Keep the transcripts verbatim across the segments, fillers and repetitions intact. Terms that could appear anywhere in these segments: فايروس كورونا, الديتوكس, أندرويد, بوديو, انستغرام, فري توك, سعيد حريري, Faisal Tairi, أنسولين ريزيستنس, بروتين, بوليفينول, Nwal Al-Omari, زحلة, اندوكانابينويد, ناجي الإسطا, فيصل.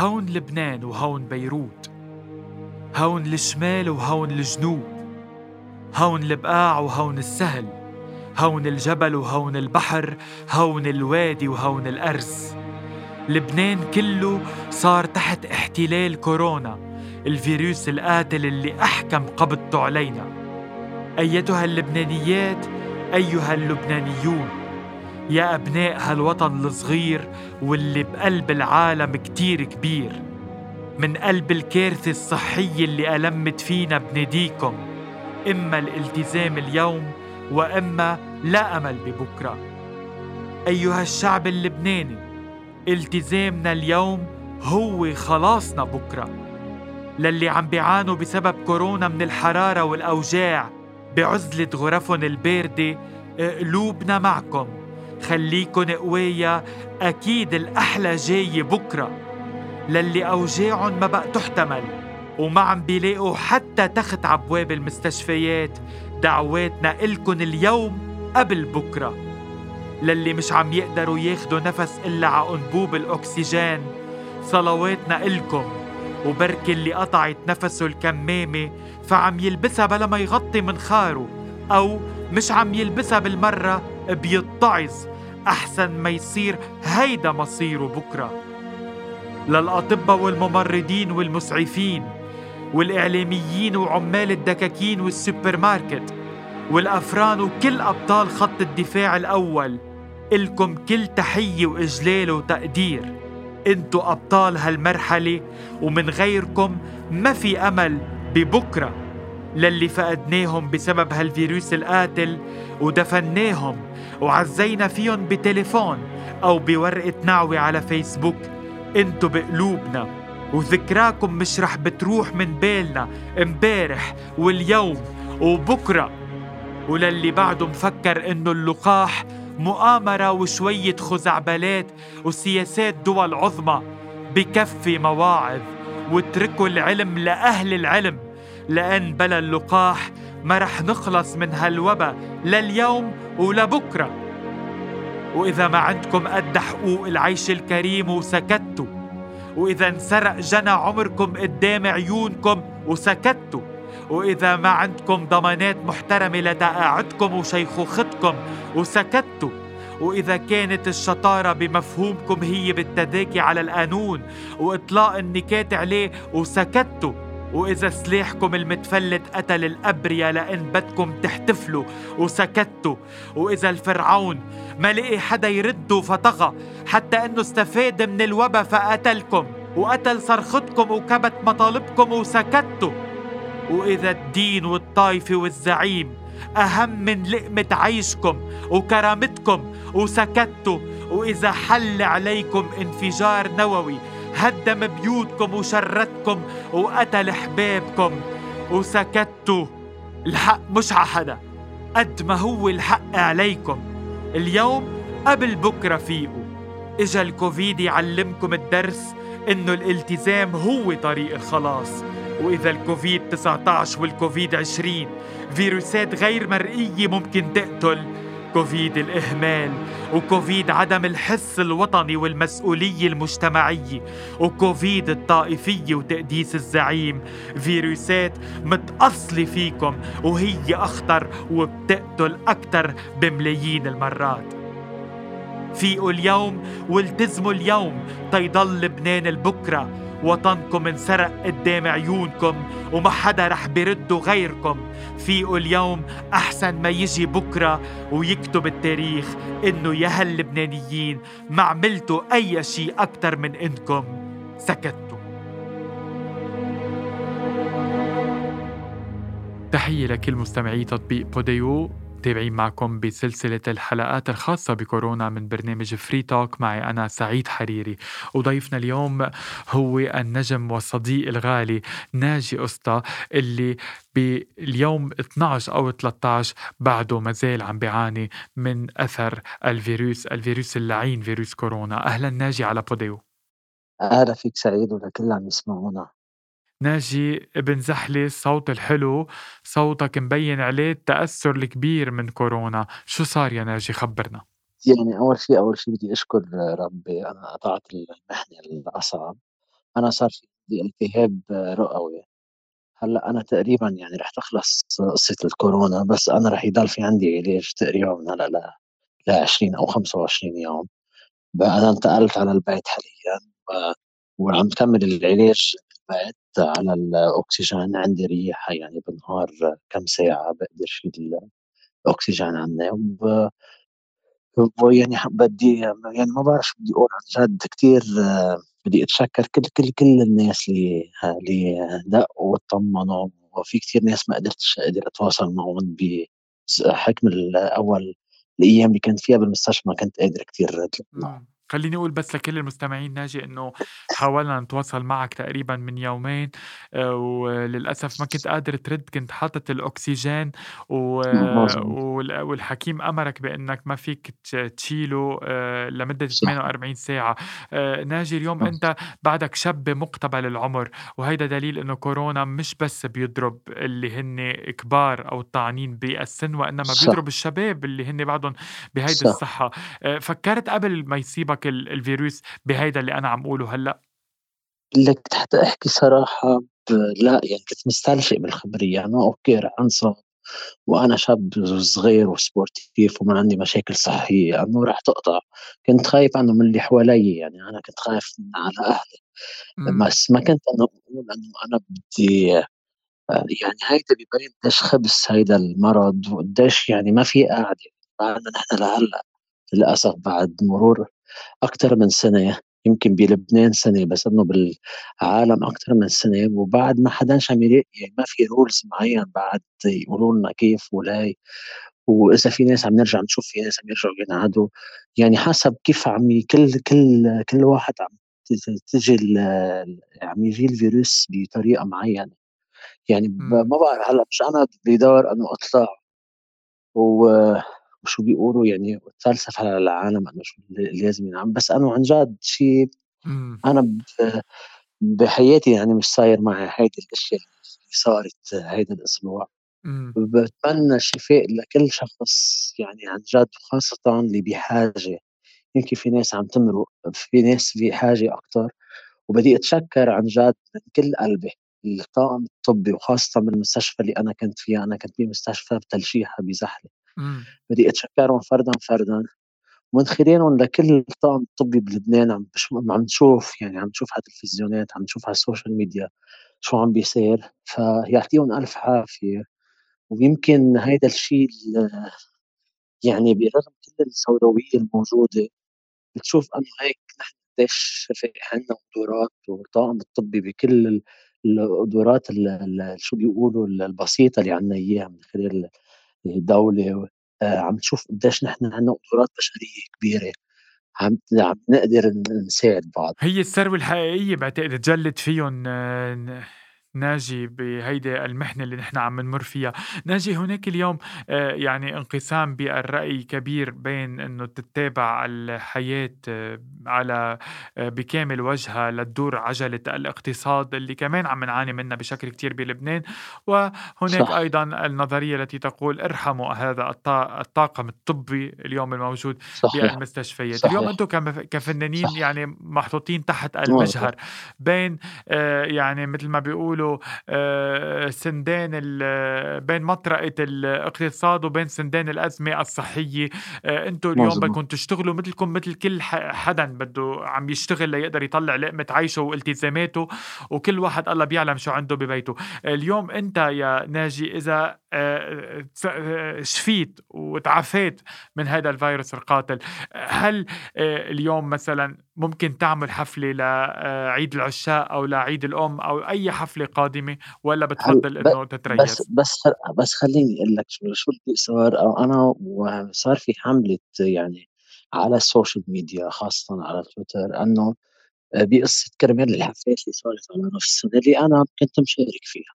هون لبنان وهون بيروت، هون الشمال وهون الجنوب، هون البقاع وهون السهل، هون الجبل وهون البحر، هون الوادي وهون الأرز. لبنان كله صار تحت احتلال كورونا، الفيروس القاتل اللي أحكم قبضته علينا. أيتها اللبنانيات، أيها اللبنانيون، يا أبناء هالوطن الصغير واللي بقلب العالم كتير كبير، من قلب الكارثة الصحية اللي ألمت فينا بنديكم إما الالتزام اليوم وإما لا أمل ببكرة. أيها الشعب اللبناني، التزامنا اليوم هو خلاصنا بكرة. للي عم بيعانوا بسبب كورونا من الحرارة والأوجاع بعزلة غرفهم الباردة، قلوبنا معكم، خليكن قوية، أكيد الأحلى جاي بكرة. للي أوجاعن ما بقى تحتمل وما عم بيلاقوا حتى تحت عبواب المستشفيات، دعواتنا إلكن اليوم قبل بكرة. للي مش عم يقدروا ياخدوا نفس إلا عأنبوب الأكسجين، صلواتنا إلكم. وبركي اللي قطعت نفسه الكمامة فعم يلبسها بلا ما يغطي منخاره، أو مش عم يلبسها بالمرة بيتعظ، أحسن ما يصير هيدا مصيره بكرة. للأطباء والممرضين والمسعفين والإعلاميين وعمال الدكاكين والسوبر ماركت والأفران وكل أبطال خط الدفاع الأول، إلكم كل تحية وإجلال وتقدير، انتو أبطال هالمرحلة ومن غيركم ما في أمل ببكرة. للي فقدناهم بسبب هالفيروس القاتل ودفناهم وعزينا فيهم بتليفون أو بورقة نعوي على فيسبوك، انتو بقلوبنا وذكراكم مش رح بتروح من بالنا امبارح واليوم وبكرة. وللي بعده مفكر إنه اللقاح مؤامرة وشوية خزعبلات وسياسات دول عظمى، بكفي مواعظ واتركوا العلم لأهل العلم، لأن بلا اللقاح ما رح نخلص من هالوبا لا اليوم ولا بكرة. وإذا ما عندكم قد حقوق العيش الكريم وسكتوا، وإذا انسرق جنى عمركم قدام عيونكم وسكتوا، وإذا ما عندكم ضمانات محترمة لتقاعدكم وشيخوختكم وسكتوا، وإذا كانت الشطارة بمفهومكم هي بالتذاكي على القانون وإطلاق النكات عليه وسكتوا، وإذا سلاحكم المتفلت قتل الأبرياء لأن بدكم تحتفلوا وسكتوا، وإذا الفرعون ما لقي حدا يرده فطغى حتى أنه استفاد من الوبا فقتلكم وقتل صرختكم وكبت مطالبكم وسكتوا، وإذا الدين والطائفة والزعيم أهم من لقمة عيشكم وكرامتكم وسكتوا، وإذا حل عليكم انفجار نووي هدم بيوتكم وشردكم وقتل حبابكم وسكتوا. الحق مش ع حدا قد ما هو الحق عليكم، اليوم قبل بكرة فيقوا. إجا الكوفيد يعلمكم الدرس إنه الالتزام هو طريق الخلاص. وإذا الكوفيد تسعة عشر والكوفيد عشرين فيروسات غير مرئية ممكن تقتل، كوفيد الإهمال وكوفيد عدم الحس الوطني والمسؤولية المجتمعية وكوفيد الطائفية وتقديس الزعيم، فيروسات متأصلة فيكم وهي أخطر وبتقتل أكتر بملايين المرات. فيقوا اليوم والتزموا اليوم تيضل لبنان البكرة. وطنكم انسرق قدام عيونكم وما حدا رح بيردوا غيركم. فيقوا اليوم أحسن ما يجي بكرة ويكتب التاريخ إنه يا هاللبنانيين ما عملتوا أي شيء أكتر من إنكم سكتوا. تحية لكل مستمعي تطبيق بوديو، متابعين معكم بسلسلة الحلقات الخاصة بكورونا من برنامج فري توك، معي أنا سعيد حريري، وضيفنا اليوم هو النجم والصديق الغالي ناجي إسطا اللي باليوم اثنعش أو ثلاثة عشر بعده مازال عم بيعاني من أثر الفيروس الفيروس اللعين فيروس كورونا. أهلا ناجي على بوديو. أهلا فيك سعيد ولكل اللي عم يسمعونا. ناجي ابن زحلة، الصوت الحلو، صوتك مبين عليه التأثر الكبير من كورونا، شو صار يا ناجي؟ خبرنا. يعني أول شيء أول شيء بدي أشكر ربي، أنا قطعت المحنة الأصعب أنا صار في عندي التهاب رئوي. هلا أنا تقريبا يعني رح تخلص قصة الكورونا، بس أنا رح يضل في عندي علاج تقريبا من هلا ل لعشرين أو خمسة وعشرين يوم. بقى أنا انتقلت على البيت حاليا و- وعم كمل العلاج بالبيت على الأكسجين. عندي ريحة يعني بالنهار كم ساعة بقدر شيل الأكسجين عني، وب- ويعني ح- بدي يعني ما بعرف شو بدي أقول عن جد. كتير آه، بدي أتشكر كل كل كل الناس اللي اللي دقوا واطمنوا. وفي كتير ناس ما قدرتش أقدر أتواصل معهم بحكم الأول الأيام اللي كنت فيها بالمستشفى، ما كنت قادر كتير أتلاقى معهم. مم. خليني أقول بس لكل المستمعين ناجي إنه حاولنا نتواصل معك تقريبا من يومين، آه، وللأسف ما كنت قادر ترد، كنت حاطط الأكسجين و... مظبوط وال- والحكيم أمرك بأنك ما فيك ت- تشيله آه، لمدة صح. ثمانية وأربعين ساعة. آه، ناجي اليوم آه. أنت بعدك شاب مقتبل العمر، وهيدا دليل إنه كورونا مش بس بيضرب اللي هن كبار أو الطاعنين بالسن، وإنما صح بيضرب الشباب اللي هن بعدهم بهيدي صح الصحة. آه، فكرت قبل ما يصيبك ال- الفيروس بهيدا اللي أنا عم أقوله هلأ؟ لك حتى احكي صراحة ب- لا يعني كنت مستلفق بالخبرية. يعني اوكي رح انصاب، وانا شاب صغير وسبورتيف وما عندي مشاكل صحية، انه رح تقطع. كنت خايف انه من اللي حوالي، يعني انا كنت خايف من على اهلي، مم. بس ما كنت انا اقول انه انا بدي آه، يعني هيدا بيبين قديش خبث هيدا المرض، وقديش يعني ما في قاعدة بعدنا نحن لهلا للأسف بعد مرور أكثر من سنة، يمكن بلبنان سنة بس إنه بالعالم أكثر من سنة. وبعد ما حداش عم يلاقي، يعني ما في رولز معين بعد يقولوا لنا كيف ولاي، وإذا في ناس عم نرجع نشوف في ناس عم يرجعوا ينعادوا، يعني حسب كيف عم ي- كل كل كل واحد عم تت- تجي ال- ال- عم يجي الفيروس بطريقة معينة. يعني ب- مم. ما بعرف هلا مش أنا بدور إنه أطلع و- وشو بيقولوا يعني فلسفة على العالم انه شو اللي لازم ينعم، بس انا عن جد شيء مم. انا ب- بحياتي يعني مش صاير معي هيدي الاشياء اللي صارت هيدا الاسبوع. مم. بتمنى الشفاء لكل شخص يعني عن جد، وخاصة اللي بحاجة. يمكن في ناس عم تمرق، في ناس بحاجة أكتر، وبدي أتشكر عن جد من كل قلبي الطاقم الطبي، وخاصة من المستشفى اللي أنا كنت فيها. أنا كنت بمستشفى بتل شيحة بزحلة، مم. بدي اتشكرهم فردا فردا، ومن خلالهم لكل الطاقم الطبي بلبنان. عم بش... عم نشوف يعني عم نشوف على التلفزيونات، عم نشوف على السوشيال ميديا شو عم بيصير، فيعطيهم الف عافيه. ويمكن هيدا الشيء ال- يعني برغم كل السوداويه الموجوده، بتشوف انه هيك نحن قديش في عندنا قدرات، والطاقم الطبي بكل ال- القدرات ال- ال- شو بيقولوا ال- البسيطه اللي عندنا اياها من خلال دولة. آه، عم تشوف قديش نحن عندنا قدرات بشرية كبيرة، عم عم نقدر ن- نساعد بعض. هي الثروة الحقيقية بعتقد تجلد فيهم آه، ن- ناجي بهيدي المحنة اللي نحن عم نمر فيها. ناجي هناك اليوم آه، يعني انقسام بالرأي كبير بين انه تتابع الحياة آه، على آه، بكامل وجهها لتدور عجلة الاقتصاد اللي كمان عم نعاني منها بشكل كتير بلبنان، وهناك صح أيضا النظرية التي تقول ارحموا هذا الطا- الطاقم الطبي اليوم الموجود صحيح بالمستشفيات. اليوم صحيح أنتم كمف- كفنانين صح يعني محطوطين تحت مظبوط المجهر بين آه، يعني مثل ما بيقولوا آه، سندان ال- بين مطرقة الاقتصاد وبين سندان الأزمة الصحية. أنتم اليوم مظبوط بدكم تشتغلوا مثلكم مثل كل ح- حدا بده عم يشتغل ليقدر يطلع لقمة عيشه والتزاماته، وكل واحد الله بيعلم شو عنده ببيته. اليوم أنت يا ناجي إذا آه، تس- آه، شفيت وتعافيت من هذا الفيروس القاتل، هل آه، اليوم مثلا ممكن تعمل حفلة لعيد العشاء أو لعيد الأم أو أي حفلة قادمة، ولا هل بتفضل ب... أنه بس تتريث؟ بس خل- بس خليني اقول لك شو شو اللي صار. او انا وصار في حمله يعني على السوشيال ميديا، خاصه على تويتر، انه بقصه كرمال الحفلات اللي صارت على نفس السنه اللي انا كنت مشارك فيها.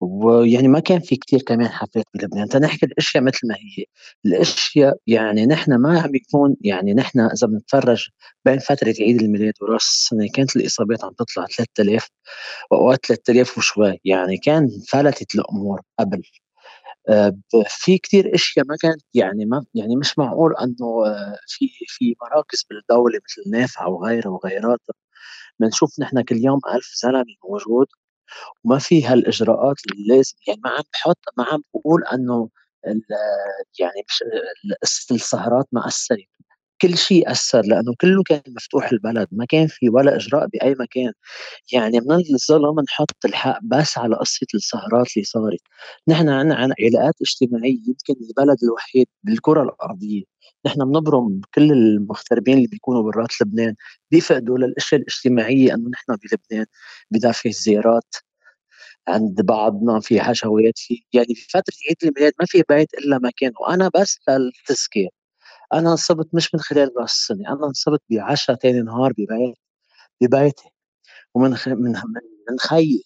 ويعني ما كان في كتير كمان حفلات بلبنان تنحكي الاشياء مثل ما هي الاشياء. يعني نحن ما عم بيكون، يعني نحن اذا بنتفرج بين فتره عيد الميلاد وراس السنه كانت الاصابات عم تطلع ثلاثة آلاف واوقات ثلاثة آلاف وشوي، يعني كان فلتت الامور قبل. آه، ب- في كتير اشياء ما كانت، يعني ما يعني مش معقول انه آه، في في مراكز بالدوله مثل نافعه وغيرها وغيراتها بنشوف نحن كل يوم ألف زلمه موجود وما في هالإجراءات اللي لازم، يعني ما عم بحط ما عم بقول أنه يعني السهرات ما أثرت، كل شيء أثر لأنه كله كان مفتوح البلد، ما كان في ولا إجراء بأي مكان. يعني من الظلم نحط الحق بس على قصة السهرات اللي صارت. نحن عنا عن علاقات اجتماعية، يمكن البلد الوحيد بالكرة الأرضية نحن بنبرم كل المغتربين اللي بيكونوا برات لبنان بيفقدوا للأشياء الاجتماعية، أنه نحن بلبنان بدأ فيه زيارات عند بعضنا، في حشوات، في يعني في فترة عيد الميلاد ما في بيت إلا مكان. وأنا بس للتذكير أنا انصبت مش من خلال رأس السنة، أنا انصبت بعشرة تاني نهار ببيت ببيتي ومن خ... من من خيي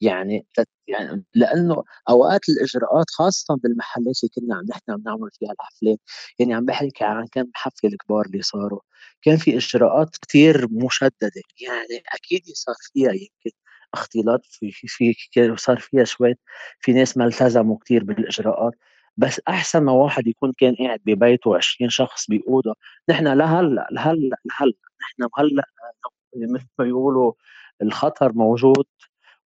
يعني يعني لأنه أوقات الإجراءات خاصة بالمحلات اللي كنا عم نحن عم نعمل فيها الحفلات، يعني عم بحكي عن كم حفلة الكبار اللي صاروا كان في إجراءات كتير مشددة، يعني أكيد صار فيها يمكن اختلاط في في كتير، وصار فيها شوية في ناس ما التزموا كتير بالإجراءات، بس أحسن ما واحد يكون كان قاعد ببيته عشرين شخص بأوضة. نحن لهلا لهلا لهلا نحن هلا مثل ما يقولوا الخطر موجود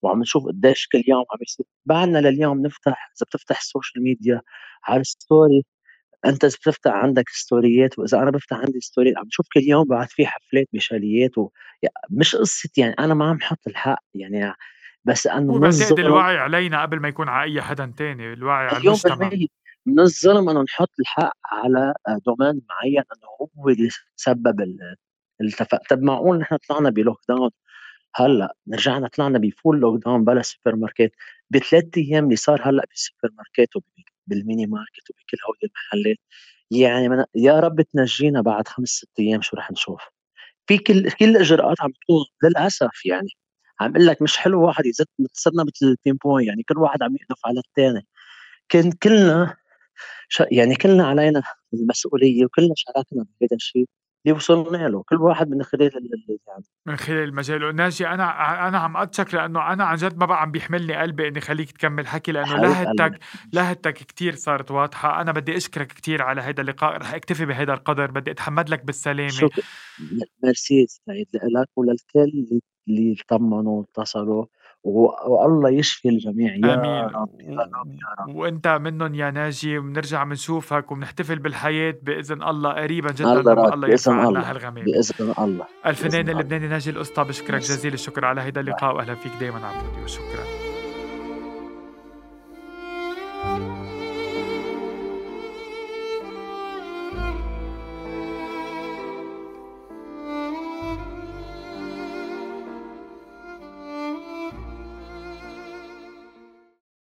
وعم نشوف قديش كل يوم عم يصير. بعدنا لليوم نفتح، إذا بتفتح السوشيال ميديا على الستوري، أنت إذا بتفتح عندك ستوريات وإذا أنا بفتح عندي ستوريات، عم نشوف كل يوم بعد في حفلات بشاليات و... مش قصة يعني أنا ما عم حط الحق يعني، بس أنه وبتعد الوعي علينا قبل ما يكون على أي حدا تاني، الوعي على المجتمع. من الظلم أنه نحط الحق على دومين معين أنه هو اللي سبب التفاق. طب معقول نحن طلعنا بلوك داون، هلأ نرجعنا طلعنا بفول لوك داون بلا سوبر ماركت بثلاثة أيام اللي صار هلأ بالسوبر ماركت وبالميني ماركت وبكل هول المحلات، يعني يا رب تنجينا بعد خمس ست أيام شو رح نشوف. في كل كل الإجراءات عم تكون للأسف يعني عم أقول لك مش حلو، واحد يزت صرنا مثل البينبون يعني كل واحد عم يقدف على الثاني. كان كلنا يعني كلنا علينا المسؤولية وكلنا شاركنا بهذا الشيء اللي وصلنا له، كل واحد من خلال يعني من خلال مجاله. ناجي أنا أنا عم أتشك لأنه أنا عن جد ما بقى عم بيحملني قلبي إني خليك تكمل حكي لأنه لهتك لهتك كتير صارت واضحة. أنا بدي أشكرك كتير على هذا اللقاء، رح أكتفي بهذا القدر، بدي أتحمد لك بالسلامة. ميرسي سعيد لك وللكل اللي طمنوا واتصلوا، والله يشفي الجميع يا آمين. رب يا رب يا رب وانت منهم يا ناجي، وبنرجع بنشوفك وبنحتفل بالحياة بإذن الله قريبا جدا. الله, الله يرفع عنا هالغمام بإذن الله. الفنان اللبناني ناجي الإسطا بشكرك جزيل الشكر على هيدا اللقاء، واهلا فيك دائما على بوديو. شكرا.